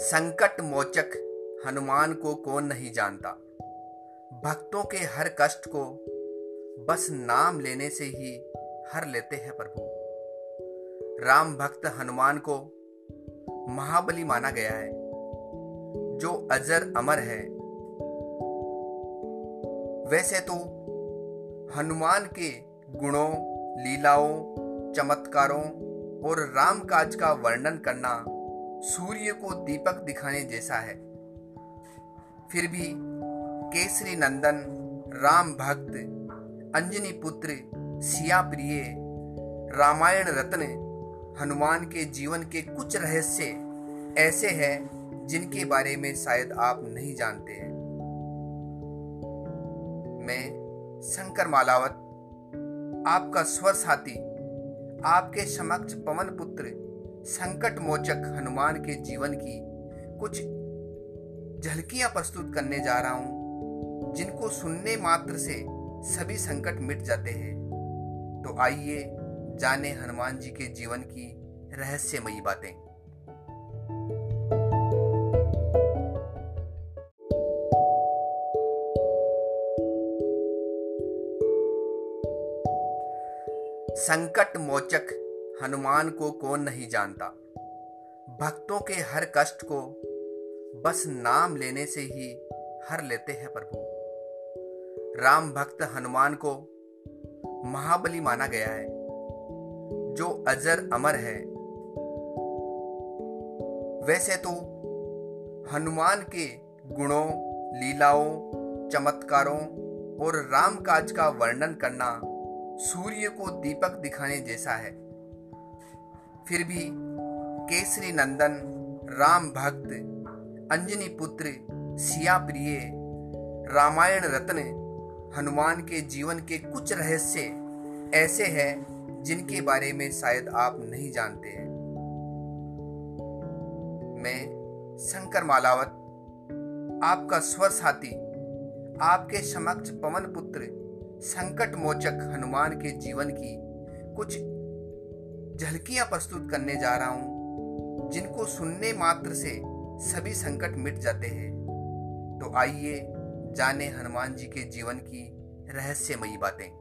संकट मोचक हनुमान को कौन नहीं जानता। भक्तों के हर कष्ट को बस नाम लेने से ही हर लेते हैं प्रभु। राम भक्त हनुमान को महाबली माना गया है, जो अजर अमर है। वैसे तो हनुमान के गुणों, लीलाओं, चमत्कारों और राम काज का वर्णन करना सूर्य को दीपक दिखाने जैसा है। फिर भी केसरी नंदन राम भक्त, अंजनी पुत्र, सिया प्रिय, रामायण रत्न हनुमान के जीवन के कुछ रहस्य ऐसे हैं जिनके बारे में शायद आप नहीं जानते हैं। मैं शंकर मालावत, आपका स्वर साथी, आपके समक्ष पवन पुत्र संकट मोचक हनुमान के जीवन की कुछ झलकियां प्रस्तुत करने जा रहा हूं, जिनको सुनने मात्र से सभी संकट मिट जाते हैं। तो आइए जाने हनुमान जी के जीवन की रहस्यमयी बातें। संकट मोचक हनुमान को कौन नहीं जानता। भक्तों के हर कष्ट को बस नाम लेने से ही हर लेते हैं प्रभु। राम भक्त हनुमान को महाबली माना गया है, जो अजर अमर है। वैसे तो हनुमान के गुणों, लीलाओं, चमत्कारों और राम काज का वर्णन करना सूर्य को दीपक दिखाने जैसा है। फिर भी केसरी नंदन राम भक्त, अंजनी पुत्र, सिया प्रिय, रामायण रत्न हनुमान के जीवन के कुछ रहस्य ऐसे हैं जिनके बारे में शायद आप नहीं जानते हैं। मैं शंकर मालावत, आपका स्वर साथी, आपके समक्ष पवन पुत्र संकट मोचक हनुमान के जीवन की कुछ झलकियां प्रस्तुत करने जा रहा हूं, जिनको सुनने मात्र से सभी संकट मिट जाते हैं। तो आइए जाने हनुमान जी के जीवन की रहस्यमयी बातें।